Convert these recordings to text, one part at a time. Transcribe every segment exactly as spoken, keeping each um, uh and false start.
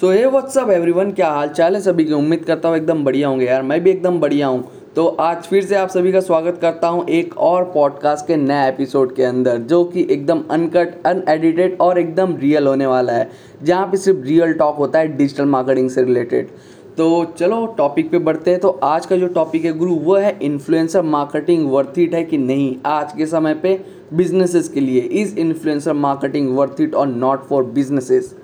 सो हे WhatsApp everyone, क्या हाल चाल है सभी की। उम्मीद करता हूँ एकदम बढ़िया होंगे यार, मैं भी एकदम बढ़िया हूँ। तो आज फिर से आप सभी का स्वागत करता हूँ एक और पॉडकास्ट के नए एपिसोड के अंदर, जो कि एकदम अनकट, अनएडिटेड और एकदम रियल होने वाला है, जहाँ पे सिर्फ रियल टॉक होता है डिजिटल मार्केटिंग से रिलेटेड। तो चलो टॉपिक पे बढ़ते हैं। तो आज का जो टॉपिक है गुरु, वो है इन्फ्लुएंसर मार्केटिंग वर्थ इट है कि नहीं आज के समय पे बिजनेसेस के लिए। Is influencer marketing worth it और not for businesses.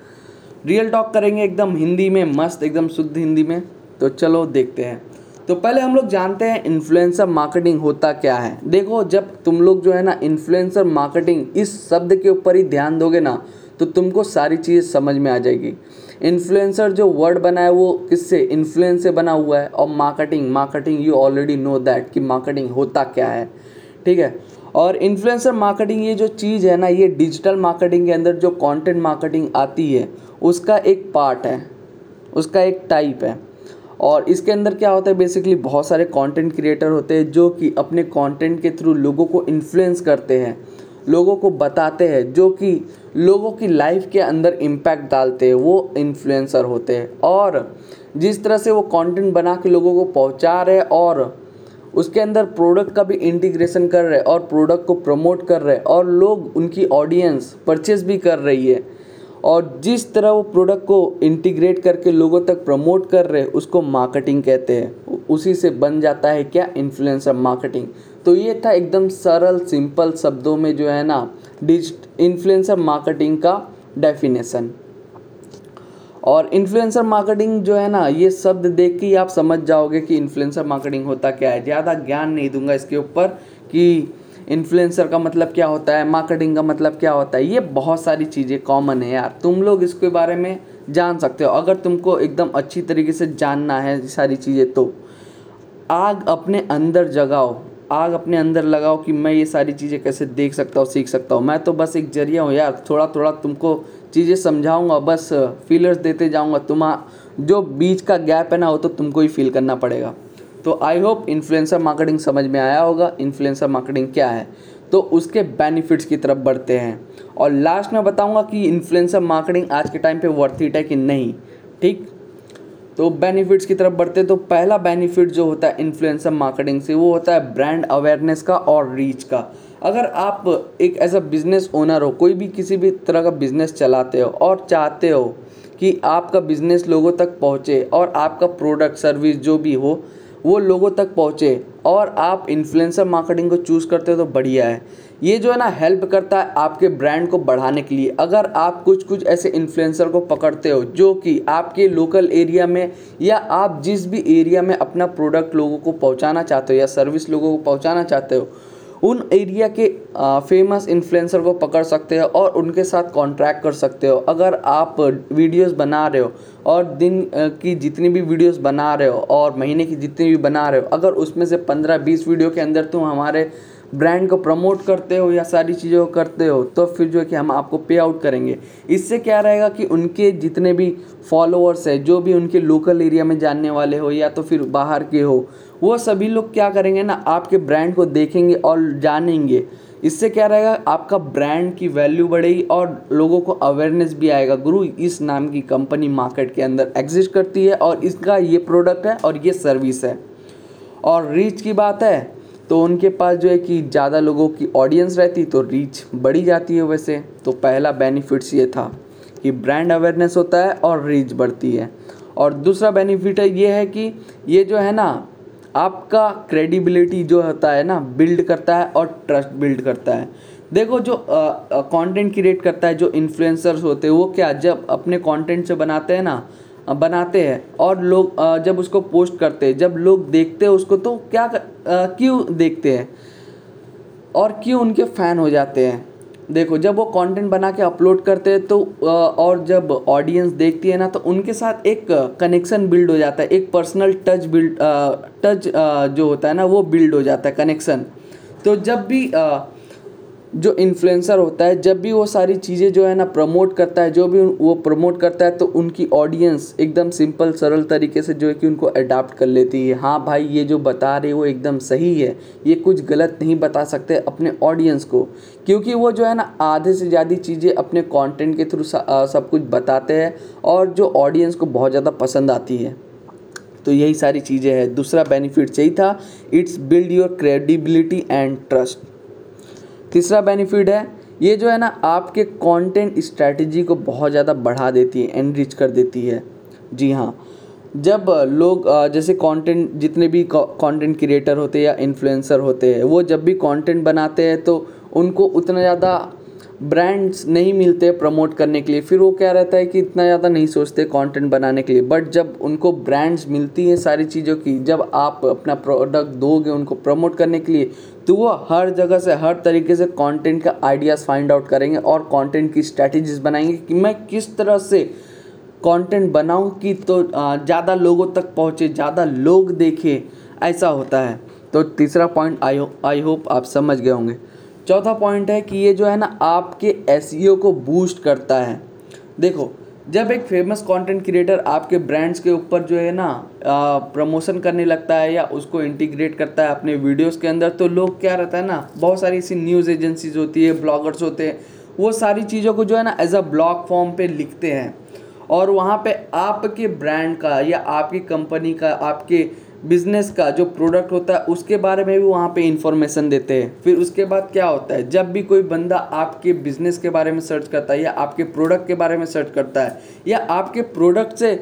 Real talk करेंगे एकदम हिंदी में, मस्त एकदम शुद्ध हिंदी में। तो चलो देखते हैं। तो पहले हम लोग जानते हैं इन्फ्लुएंसर मार्केटिंग होता क्या है। देखो, जब तुम लोग जो है ना इन्फ्लुएंसर मार्केटिंग इस शब्द के ऊपर ही ध्यान दोगे ना, तो तुमको सारी चीज़ें समझ में आ जाएगी। इन्फ्लुएंसर जो वर्ड बना है वो किससे, इन्फ्लुएंस से बना हुआ है। और marketing marketing you already know that कि मार्केटिंग होता क्या है, ठीक है। और इन्फ्लुएंसर मार्केटिंग ये जो चीज़ है ना, ये डिजिटल मार्केटिंग के अंदर जो कंटेंट मार्केटिंग आती है उसका एक पार्ट है, उसका एक टाइप है। और इसके अंदर क्या होता है, बेसिकली बहुत सारे कंटेंट क्रिएटर होते हैं जो कि अपने कंटेंट के थ्रू लोगों को इन्फ्लुएंस करते हैं, लोगों को बताते हैं, जो कि लोगों की लाइफ के अंदर इम्पैक्ट डालते हैं, वो इन्फ्लुएंसर होते हैं। और जिस तरह से वो कंटेंट बना के लोगों को पहुंचा रहे और उसके अंदर प्रोडक्ट का भी इंटीग्रेशन कर रहे और प्रोडक्ट को प्रमोट कर रहे और लोग, उनकी ऑडियंस परचेस भी कर रही है, और जिस तरह वो प्रोडक्ट को इंटीग्रेट करके लोगों तक प्रमोट कर रहे उसको मार्केटिंग कहते हैं। उसी से बन जाता है क्या, इन्फ्लुएंसर मार्केटिंग। तो ये था एकदम सरल सिंपल शब्दों में जो है ना डिजिटल इन्फ्लुएंसर मार्केटिंग का डेफिनेशन। और इन्फ्लुएंसर मार्केटिंग जो है ना, ये शब्द देख के ही आप समझ जाओगे कि इन्फ्लुएंसर मार्केटिंग होता क्या है। ज़्यादा ज्ञान नहीं दूंगा इसके ऊपर कि इन्फ्लुएंसर का मतलब क्या होता है, मार्केटिंग का मतलब क्या होता है। ये बहुत सारी चीज़ें कॉमन है यार, तुम लोग इसके बारे में जान सकते हो अगर तुमको एकदम अच्छी तरीके से जानना है सारी चीज़ें। तो आग अपने अंदर जगाओ, आग अपने अंदर लगाओ कि मैं ये सारी चीज़ें कैसे देख सकता हूँ, सीख सकता हूँ। मैं तो बस एक जरिया हूँ यार, थोड़ा थोड़ा तुमको चीज़ें समझाऊंगा, बस फीलर्स देते जाऊंगा। तुम्हारा जो बीच का गैप है ना, वो तो तुमको ही फील करना पड़ेगा। तो आई होप इन्फ्लुएंसर मार्केटिंग समझ में आया होगा, इन्फ्लुएंसर मार्केटिंग क्या है। तो उसके बेनिफिट्स की तरफ बढ़ते हैं और लास्ट में बताऊँगा कि इन्फ्लुएंसर मार्केटिंग आज के टाइम पर वर्थ इट है कि नहीं, ठीक। तो बेनिफिट्स की तरफ बढ़ते। तो पहला बेनिफिट जो होता है इन्फ्लुएंसर मार्केटिंग से, वो होता है ब्रांड अवेयरनेस का और रीच का। अगर आप एक ऐसा बिजनेस ओनर हो, कोई भी किसी भी तरह का बिज़नेस चलाते हो और चाहते हो कि आपका बिज़नेस लोगों तक पहुंचे और आपका प्रोडक्ट सर्विस जो भी हो वो लोगों तक पहुंचे, और आप इन्फ्लुएंसर मार्केटिंग को चूज़ करते हो तो बढ़िया है। ये जो है ना हेल्प करता है आपके ब्रांड को बढ़ाने के लिए। अगर आप कुछ कुछ ऐसे इन्फ्लुएंसर को पकड़ते हो जो कि आपके लोकल एरिया में या आप जिस भी एरिया में अपना प्रोडक्ट लोगों को पहुंचाना चाहते हो या सर्विस लोगों को पहुंचाना चाहते हो, उन एरिया के फेमस इन्फ्लुएंसर को पकड़ सकते हो और उनके साथ कॉन्ट्रैक्ट कर सकते हो। अगर आप वीडियोस बना रहे हो और दिन की जितनी भी वीडियोस बना रहे हो और महीने की जितनी भी बना रहे हो, अगर उसमें से पंद्रह बीस वीडियो के अंदर तुम हमारे ब्रांड को प्रमोट करते हो या सारी चीज़ों को करते हो, तो फिर जो है कि हम आपको पे आउट करेंगे। इससे क्या रहेगा कि उनके जितने भी फॉलोअर्स है, जो भी उनके लोकल एरिया में जानने वाले हो या तो फिर बाहर के हो, वो सभी लोग क्या करेंगे ना, आपके ब्रांड को देखेंगे और जानेंगे। इससे क्या रहेगा, आपका ब्रांड की वैल्यू बढ़ेगी और लोगों को अवेयरनेस भी आएगा। गुरु इस नाम की कंपनी मार्केट के अंदर एग्जिस्ट करती है और इसका ये प्रोडक्ट है और ये सर्विस है। और रीच की बात है तो उनके पास जो है कि ज़्यादा लोगों की ऑडियंस रहती तो रीच बढ़ी जाती है। वैसे तो पहला बेनिफिट्स ये था कि ब्रांड अवेयरनेस होता है और रीच बढ़ती है। और दूसरा बेनिफिट है ये है कि ये जो है ना आपका क्रेडिबिलिटी जो होता है ना बिल्ड करता है और ट्रस्ट बिल्ड करता है। देखो, जो कंटेंट क्रिएट करता है, जो इन्फ्लुएंसर्स होते हैं, वो क्या जब अपने कंटेंट से बनाते हैं ना बनाते हैं और लोग जब उसको पोस्ट करते हैं, जब लोग देखते हैं उसको, तो क्या क्यों देखते हैं और क्यों उनके फ़ैन हो जाते हैं। देखो, जब वो कंटेंट बना के अपलोड करते हैं तो और जब ऑडियंस देखती है ना, तो उनके साथ एक कनेक्शन बिल्ड हो जाता है, एक पर्सनल टच बिल्ड टच जो होता है ना वो बिल्ड हो जाता है, कनेक्शन। तो जब भी जो इन्फ्लुएंसर होता है जब भी वो सारी चीज़ें जो है ना प्रमोट करता है, जो भी वो प्रमोट करता है तो उनकी ऑडियंस एकदम सिंपल सरल तरीके से जो है कि उनको अडाप्ट कर लेती है। हाँ भाई ये जो बता रहे वो एकदम सही है, ये कुछ गलत नहीं बता सकते अपने ऑडियंस को, क्योंकि वो जो है ना आधे से ज़्यादा चीज़ें अपने कॉन्टेंट के थ्रू सब कुछ बताते हैं और जो ऑडियंस को बहुत ज़्यादा पसंद आती है। तो यही सारी चीज़ें हैं। दूसरा बेनिफिट यही था, it's build your credibility and trust. तीसरा बेनिफिट है ये जो है ना आपके कंटेंट स्ट्रैटेजी को बहुत ज़्यादा बढ़ा देती है, एनरिच कर देती है। जी हाँ, जब लोग जैसे कंटेंट जितने भी कंटेंट क्रिएटर होते हैं या इन्फ्लुएंसर होते हैं वो जब भी कंटेंट बनाते हैं तो उनको उतना ज़्यादा ब्रांड्स नहीं मिलते प्रमोट करने के लिए, फिर वो क्या रहता है कि इतना ज़्यादा नहीं सोचते कंटेंट बनाने के लिए। बट जब उनको ब्रांड्स मिलती हैं सारी चीज़ों की, जब आप अपना प्रोडक्ट दोगे उनको प्रमोट करने के लिए, तो वो हर जगह से हर तरीके से कंटेंट का आइडियाज़ फाइंड आउट करेंगे और कंटेंट की स्ट्रैटेजीज बनाएंगे कि मैं किस तरह से कंटेंट बनाऊं कि तो ज़्यादा लोगों तक पहुँचे, ज़्यादा लोग देखें, ऐसा होता है। तो तीसरा point I hope I hope आप समझ गए होंगे। चौथा पॉइंट है कि ये जो है ना आपके एसईओ को बूस्ट करता है। देखो जब एक फेमस कंटेंट क्रिएटर आपके ब्रांड्स के ऊपर जो है ना प्रमोशन करने लगता है या उसको इंटीग्रेट करता है अपने वीडियोस के अंदर, तो लोग क्या रहता है ना, बहुत सारी ऐसी न्यूज़ एजेंसीज होती है, ब्लॉगर्स होते हैं, वो सारी चीज़ों को जो है ना एज अ ब्लॉग फॉर्म पे लिखते हैं और वहाँ पे आपके ब्रांड का या आपकी कंपनी का, आपके बिज़नेस का जो प्रोडक्ट होता है उसके बारे में भी वहाँ पे इंफॉर्मेशन देते हैं। फिर उसके बाद क्या होता है, जब भी कोई बंदा आपके बिज़नेस के बारे में सर्च करता है या आपके प्रोडक्ट के बारे में सर्च करता है या आपके प्रोडक्ट से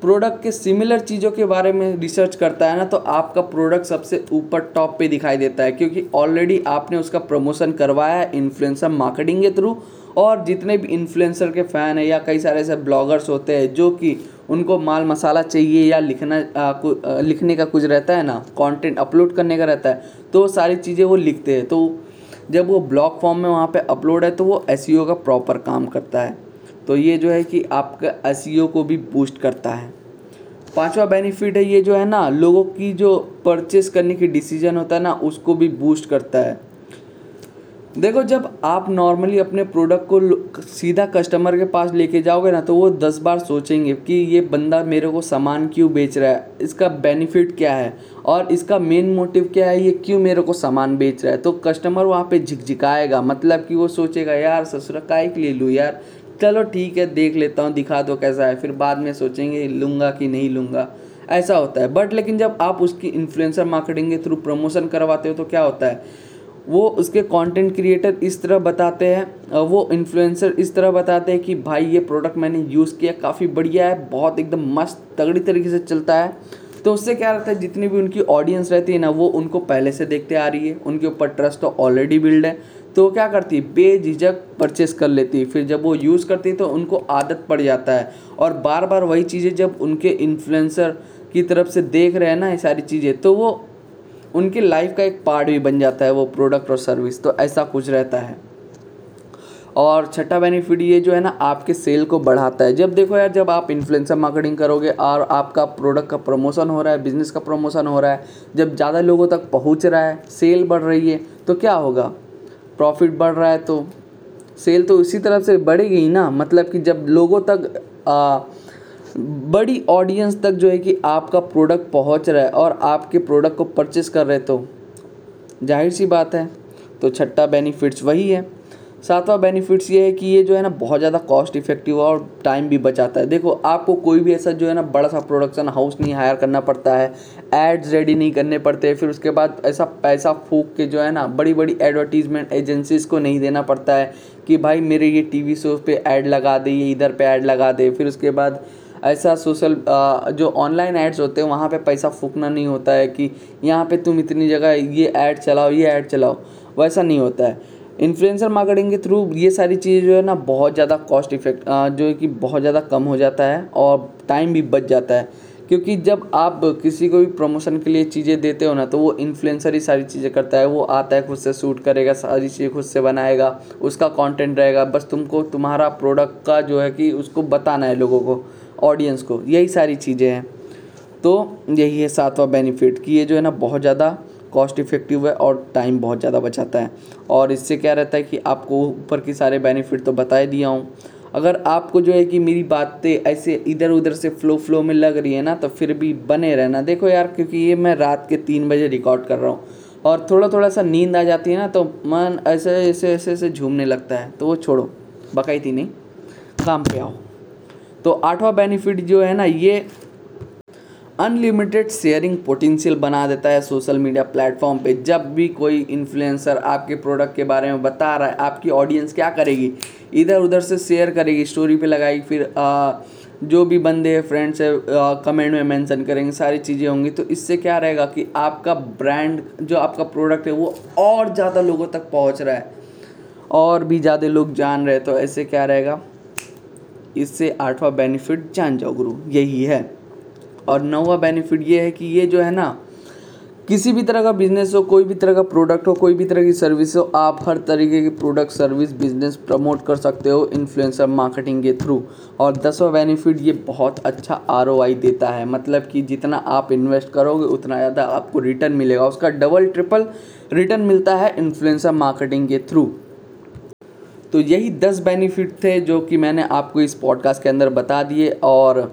प्रोडक्ट के सिमिलर चीज़ों के बारे में रिसर्च करता है ना, तो आपका प्रोडक्ट सबसे ऊपर टॉप पे दिखाई देता है, क्योंकि ऑलरेडी आपने उसका प्रमोशन करवाया है इन्फ्लुएंसर मार्केटिंग के थ्रू। और जितने भी इन्फ्लुएंसर के फ़ैन है या कई सारे ऐसे ब्लॉगर्स होते हैं जो कि उनको माल मसाला चाहिए या लिखना आ, कु, आ, लिखने का कुछ रहता है ना, कंटेंट अपलोड करने का रहता है, तो सारी चीज़ें वो लिखते हैं। तो जब वो ब्लॉग फॉर्म में वहाँ पे अपलोड है तो वो एसईओ का प्रॉपर काम करता है। तो ये जो है कि आपका एसईओ को भी बूस्ट करता है। पांचवा बेनिफिट है ये जो है ना लोगों की जो परचेस करने की डिसीजन होता है ना उसको भी बूस्ट करता है। देखो जब आप नॉर्मली अपने प्रोडक्ट को सीधा कस्टमर के पास लेके जाओगे ना तो वो दस बार सोचेंगे कि ये बंदा मेरे को सामान क्यों बेच रहा है, इसका बेनिफिट क्या है और इसका मेन मोटिव क्या है, ये क्यों मेरे को सामान बेच रहा है। तो कस्टमर वहाँ पे झिकझिकाएगा, मतलब कि वो सोचेगा यार ससुरा काय के लिए लूँ यार, चलो ठीक है देख लेता हूँ, दिखा दो कैसा है, फिर बाद में सोचेंगे लूँगा कि नहीं लूँगा, ऐसा होता है। बट लेकिन जब आप उसकी इन्फ्लुएंसर मार्केटिंग के थ्रू प्रमोशन करवाते हो तो क्या होता है, वो उसके कंटेंट क्रिएटर इस तरह बताते हैं, वो इन्फ्लुएंसर इस तरह बताते हैं कि भाई ये प्रोडक्ट मैंने यूज़ किया, काफ़ी बढ़िया है, बहुत एकदम मस्त तगड़ी तरीके से चलता है। तो उससे क्या रहता है, जितनी भी उनकी ऑडियंस रहती है ना वो उनको पहले से देखते आ रही है, उनके ऊपर ट्रस्ट तो ऑलरेडी बिल्ड है, तो वो क्या करती है बेझिझक परचेस कर लेती है। फिर जब वो यूज़ करती है तो उनको आदत पड़ जाता है और बार बार वही चीज़ें जब उनके इन्फ्लुएंसर की तरफ से देख रहे हैं ना ये सारी चीज़ें, तो वो उनके लाइफ का एक पार्ट भी बन जाता है वो प्रोडक्ट और सर्विस, तो ऐसा कुछ रहता है। और छठा बेनिफिट ये जो है ना आपके सेल को बढ़ाता है। जब देखो यार जब आप इन्फ्लुएंसर मार्केटिंग करोगे और आपका प्रोडक्ट का प्रमोशन हो रहा है, बिज़नेस का प्रमोशन हो रहा है, जब ज़्यादा लोगों तक पहुंच रहा है, सेल बढ़ रही है, तो क्या होगा, प्रॉफिट बढ़ रहा है, तो सेल तो इसी तरफ से बढ़ेगी ही ना। मतलब कि जब लोगों तक आ, बड़ी ऑडियंस तक जो है कि आपका प्रोडक्ट पहुंच रहा है और आपके प्रोडक्ट को परचेस कर रहे तो जाहिर सी बात है, तो छठा बेनिफिट्स वही है। सातवां बेनिफिट्स ये है कि ये जो है ना बहुत ज़्यादा कॉस्ट इफेक्टिव और टाइम भी बचाता है। देखो आपको कोई भी ऐसा जो है ना बड़ा सा प्रोडक्शन हाउस नहीं हायर करना पड़ता है, एड्स रेडी नहीं करने पड़ते, फिर उसके बाद ऐसा पैसा फूंक के जो है ना बड़ी बड़ी एडवर्टीजमेंट एजेंसीज़ को नहीं देना पड़ता है कि भाई मेरे ये टी वी शो पर ऐड लगा दे, ये इधर पर ऐड लगा दे, फिर उसके बाद ऐसा सोशल जो ऑनलाइन एड्स होते हैं वहाँ पे पैसा फूकना नहीं होता है कि यहाँ पे तुम इतनी जगह ये ऐड चलाओ ये ऐड चलाओ, वैसा नहीं होता है। इन्फ्लुएंसर मार्केटिंग के थ्रू ये सारी चीज़ जो है ना बहुत ज़्यादा कॉस्ट इफेक्ट जो है कि बहुत ज़्यादा कम हो जाता है और टाइम भी बच जाता है, क्योंकि जब आप किसी को भी प्रमोशन के लिए चीज़ें देते हो ना तो वो इन्फ्लुएंसर ही सारी चीज़ें करता है, वो आता है खुद से शूट करेगा, सारी चीज़ें खुद से बनाएगा, उसका कंटेंट रहेगा, बस तुमको तुम्हारा प्रोडक्ट का जो है कि उसको बताना है लोगों को, ऑडियंस को, यही सारी चीज़ें हैं। तो यही है सातवां बेनिफिट कि ये जो है ना बहुत ज़्यादा कॉस्ट इफेक्टिव है और टाइम बहुत ज़्यादा बचाता है। और इससे क्या रहता है कि आपको ऊपर के सारे बेनिफिट तो बता ही दिया हूँ। अगर आपको जो है कि मेरी बातें ऐसे इधर उधर से फ़्लो फ्लो में लग रही है ना, तो फिर भी बने रहना। देखो यार, क्योंकि ये मैं रात के तीन बजे रिकॉर्ड कर रहा हूँ और थोड़ा थोड़ा सा नींद आ जाती है ना, तो मन ऐसे ऐसे ऐसे ऐसे झूमने लगता है। तो वो छोड़ो, बकैती नहीं, काम पे आओ। तो आठवां बेनिफिट जो है ना, ये अनलिमिटेड शेयरिंग पोटेंशियल बना देता है सोशल मीडिया प्लेटफॉर्म पे। जब भी कोई इन्फ्लुएंसर आपके प्रोडक्ट के बारे में बता रहा है, आपकी ऑडियंस क्या करेगी, इधर उधर से शेयर करेगी, स्टोरी पे लगाएगी, फिर आ, जो भी बंदे फ्रेंड्स है कमेंट में मेंशन करेंगे, सारी चीज़ें होंगी। तो इससे क्या रहेगा कि आपका ब्रांड, जो आपका प्रोडक्ट है, वो और ज़्यादा लोगों तक पहुँच रहा है और भी ज़्यादा लोग जान रहे। तो ऐसे क्या रहेगा, इससे आठवां बेनिफिट जान जाओ गुरु, यही है। और नौवां बेनिफिट ये है कि ये जो है ना, किसी भी तरह का बिज़नेस हो, कोई भी तरह का प्रोडक्ट हो, कोई भी तरह की सर्विस हो, आप हर तरीके की प्रोडक्ट सर्विस बिजनेस प्रमोट कर सकते हो इन्फ्लुएंसर मार्केटिंग के थ्रू। और दसवां बेनिफिट, ये बहुत अच्छा आरओआई देता है। मतलब कि जितना आप इन्वेस्ट करोगे उतना ज़्यादा आपको रिटर्न मिलेगा, उसका डबल ट्रिपल रिटर्न मिलता है इन्फ्लुएंसर मार्केटिंग के थ्रू। तो यही दस बेनिफिट थे जो कि मैंने आपको इस पॉडकास्ट के अंदर बता दिए। और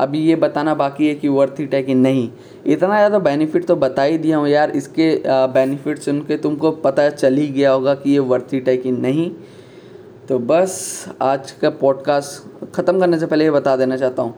अभी ये बताना बाकी है कि वर्थ इट है कि नहीं। इतना ज़्यादा बेनिफिट तो बता ही दिया हूँ यार, इसके बेनिफिट सुन के तुमको पता चल ही गया होगा कि ये वर्थ इट है कि नहीं। तो बस आज का पॉडकास्ट ख़त्म करने से पहले ये बता देना चाहता हूँ,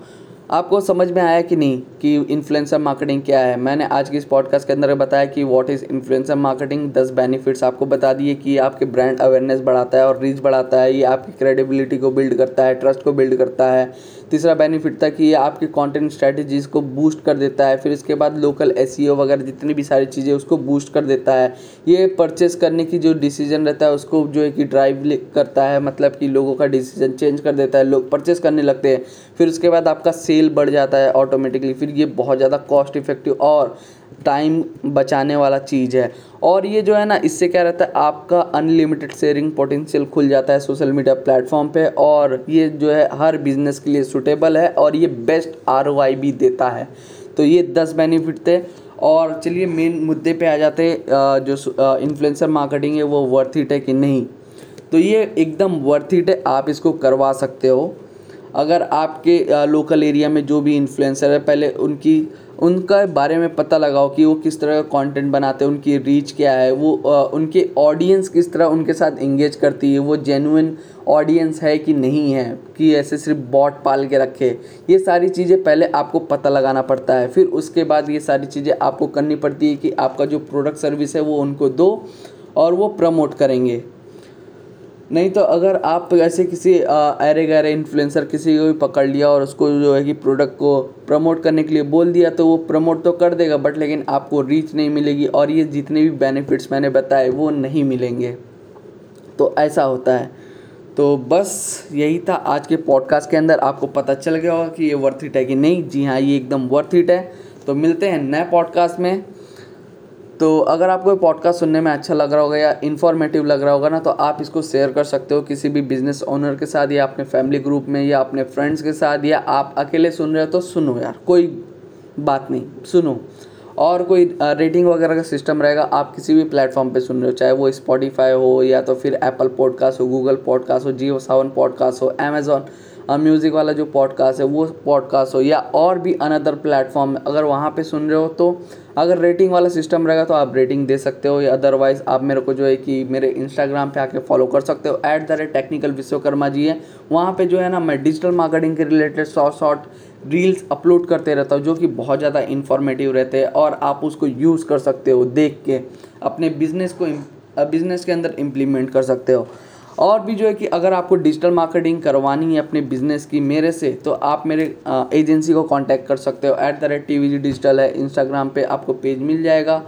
आपको समझ में आया कि नहीं कि इन्फ्लुएंसर मार्केटिंग क्या है। मैंने आज के इस पॉडकास्ट के अंदर बताया कि व्हाट इज़ इन्फ्लुएंसर मार्केटिंग, दस बेनिफिट्स आपको बता दिए कि आपके ब्रांड अवेयरनेस बढ़ाता है और रीच बढ़ाता है, ये आपकी क्रेडिबिलिटी को बिल्ड करता है, ट्रस्ट को बिल्ड करता है। तीसरा बेनिफिट था कि ये आपके कॉन्टेंट स्ट्रेटजीज़ को बूस्ट कर देता है। फिर इसके बाद लोकल एसईओ वगैरह जितनी भी सारी चीज़ें, उसको बूस्ट कर देता है। ये परचेस करने की जो डिसीजन रहता है उसको जो है कि ड्राइव करता है, मतलब कि लोगों का डिसीजन चेंज कर देता है, लोग परचेस करने लगते हैं। फिर उसके बाद आपका सेल बढ़ जाता है ऑटोमेटिकली। फिर ये बहुत ज़्यादा कॉस्ट इफेक्टिव और टाइम बचाने वाला चीज़ है। और ये जो है ना, इससे क्या रहता है, आपका अनलिमिटेड शेयरिंग पोटेंशियल खुल जाता है सोशल मीडिया प्लेटफॉर्म पे। और ये जो है हर बिजनेस के लिए सूटेबल है और ये बेस्ट आरओआई भी देता है। तो ये दस बेनिफिट थे। और चलिए मेन मुद्दे पे आ जाते, जो इन्फ्लुएंसर मार्केटिंग है वो वर्थ इट है कि नहीं। तो ये एकदम वर्थ इट है, आप इसको करवा सकते हो। अगर आपके लोकल एरिया में जो भी इन्फ्लुएंसर है, पहले उनकी उनका बारे में पता लगाओ कि वो किस तरह का कंटेंट बनाते हैं, उनकी रीच क्या है, वो आ, उनके ऑडियंस किस तरह उनके साथ इंगेज करती है, वो जेन्युइन ऑडियंस है कि नहीं है, कि ऐसे सिर्फ बॉट पाल के रखे। ये सारी चीज़ें पहले आपको पता लगाना पड़ता है। फिर उसके बाद ये सारी चीज़ें आपको करनी पड़ती है कि आपका जो प्रोडक्ट सर्विस है वो उनको दो और वो प्रमोट करेंगे। नहीं तो अगर आप ऐसे किसी अरे गरे इन्फ्लुएंसर किसी को भी पकड़ लिया और उसको जो है कि प्रोडक्ट को प्रमोट करने के लिए बोल दिया, तो वो प्रमोट तो कर देगा बट लेकिन आपको रीच नहीं मिलेगी और ये जितने भी बेनिफिट्स मैंने बताए वो नहीं मिलेंगे। तो ऐसा होता है। तो बस यही था आज के पॉडकास्ट के अंदर, आपको पता चल गया होगा कि ये वर्थ इट है कि नहीं। जी हाँ, ये एकदम वर्थ इट है। तो मिलते हैं नए पॉडकास्ट में। तो अगर आपको पॉडकास्ट सुनने में अच्छा लग रहा होगा या इन्फॉर्मेटिव लग रहा होगा ना, तो आप इसको शेयर कर सकते हो किसी भी बिजनेस ओनर के साथ या अपने फैमिली ग्रुप में या अपने फ्रेंड्स के साथ, या आप अकेले सुन रहे हो तो सुनो यार, कोई बात नहीं, सुनो। और कोई रेटिंग वगैरह का सिस्टम रहेगा, आप किसी भी प्लेटफॉर्म पे सुन रहे हो, चाहे वो स्पॉटिफाई हो या तो फिर एप्पल पॉडकास्ट हो, गूगल पॉडकास्ट हो, जियो सावन पॉडकास्ट हो, अमेज़ॉन म्यूज़िक वाला जो पॉडकास्ट है वो पॉडकास्ट हो, या और भी अनदर प्लेटफॉर्म, अगर वहाँ पे सुन रहे हो तो अगर रेटिंग वाला सिस्टम रहेगा तो आप रेटिंग दे सकते हो। या अदरवाइज़ आप मेरे को जो है कि मेरे इंस्टाग्राम पे आके फॉलो कर सकते हो, at the rate technical Vishwakarma ji है। वहाँ पे जो है ना, मैं डिजिटल मार्केटिंग के related short short reels upload करते रहता हूँ जो कि बहुत ज़्यादा इन्फॉर्मेटिव रहते हैं और आप उसको यूज़ कर सकते हो, देख के अपने बिजनेस को बिज़नेस के अंदर इम्प्लीमेंट कर सकते हो। और भी जो है कि अगर आपको डिजिटल मार्केटिंग करवानी है अपने बिज़नेस की मेरे से, तो आप मेरे एजेंसी को कांटेक्ट कर सकते हो, at the rate T V G digital है इंस्टाग्राम पे, आपको पेज मिल जाएगा।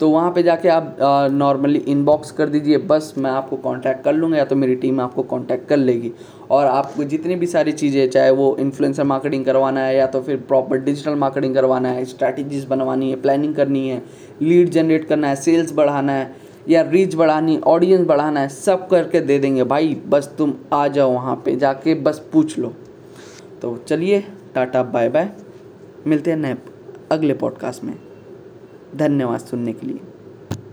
तो वहाँ पे जाके आप नॉर्मली इनबॉक्स कर दीजिए, बस मैं आपको कांटेक्ट कर लूँगा या तो मेरी टीम आपको कांटेक्ट कर लेगी। और आपको जितनी भी सारी चीज़ें, चाहे वो इन्फ्लुएंसर मार्केटिंग करवाना है या तो फिर प्रॉपर डिजिटल मार्केटिंग करवाना है, स्ट्रैटेजीज बनवानी है, प्लानिंग करनी है, लीड जनरेट करना है, सेल्स बढ़ाना है या रीच बढ़ानी, ऑडियंस बढ़ाना है, सब करके दे देंगे भाई। बस तुम आ जाओ वहाँ पे जाके, बस पूछ लो। तो चलिए, टाटा बाय बाय, मिलते हैं नए अगले पॉडकास्ट में। धन्यवाद सुनने के लिए।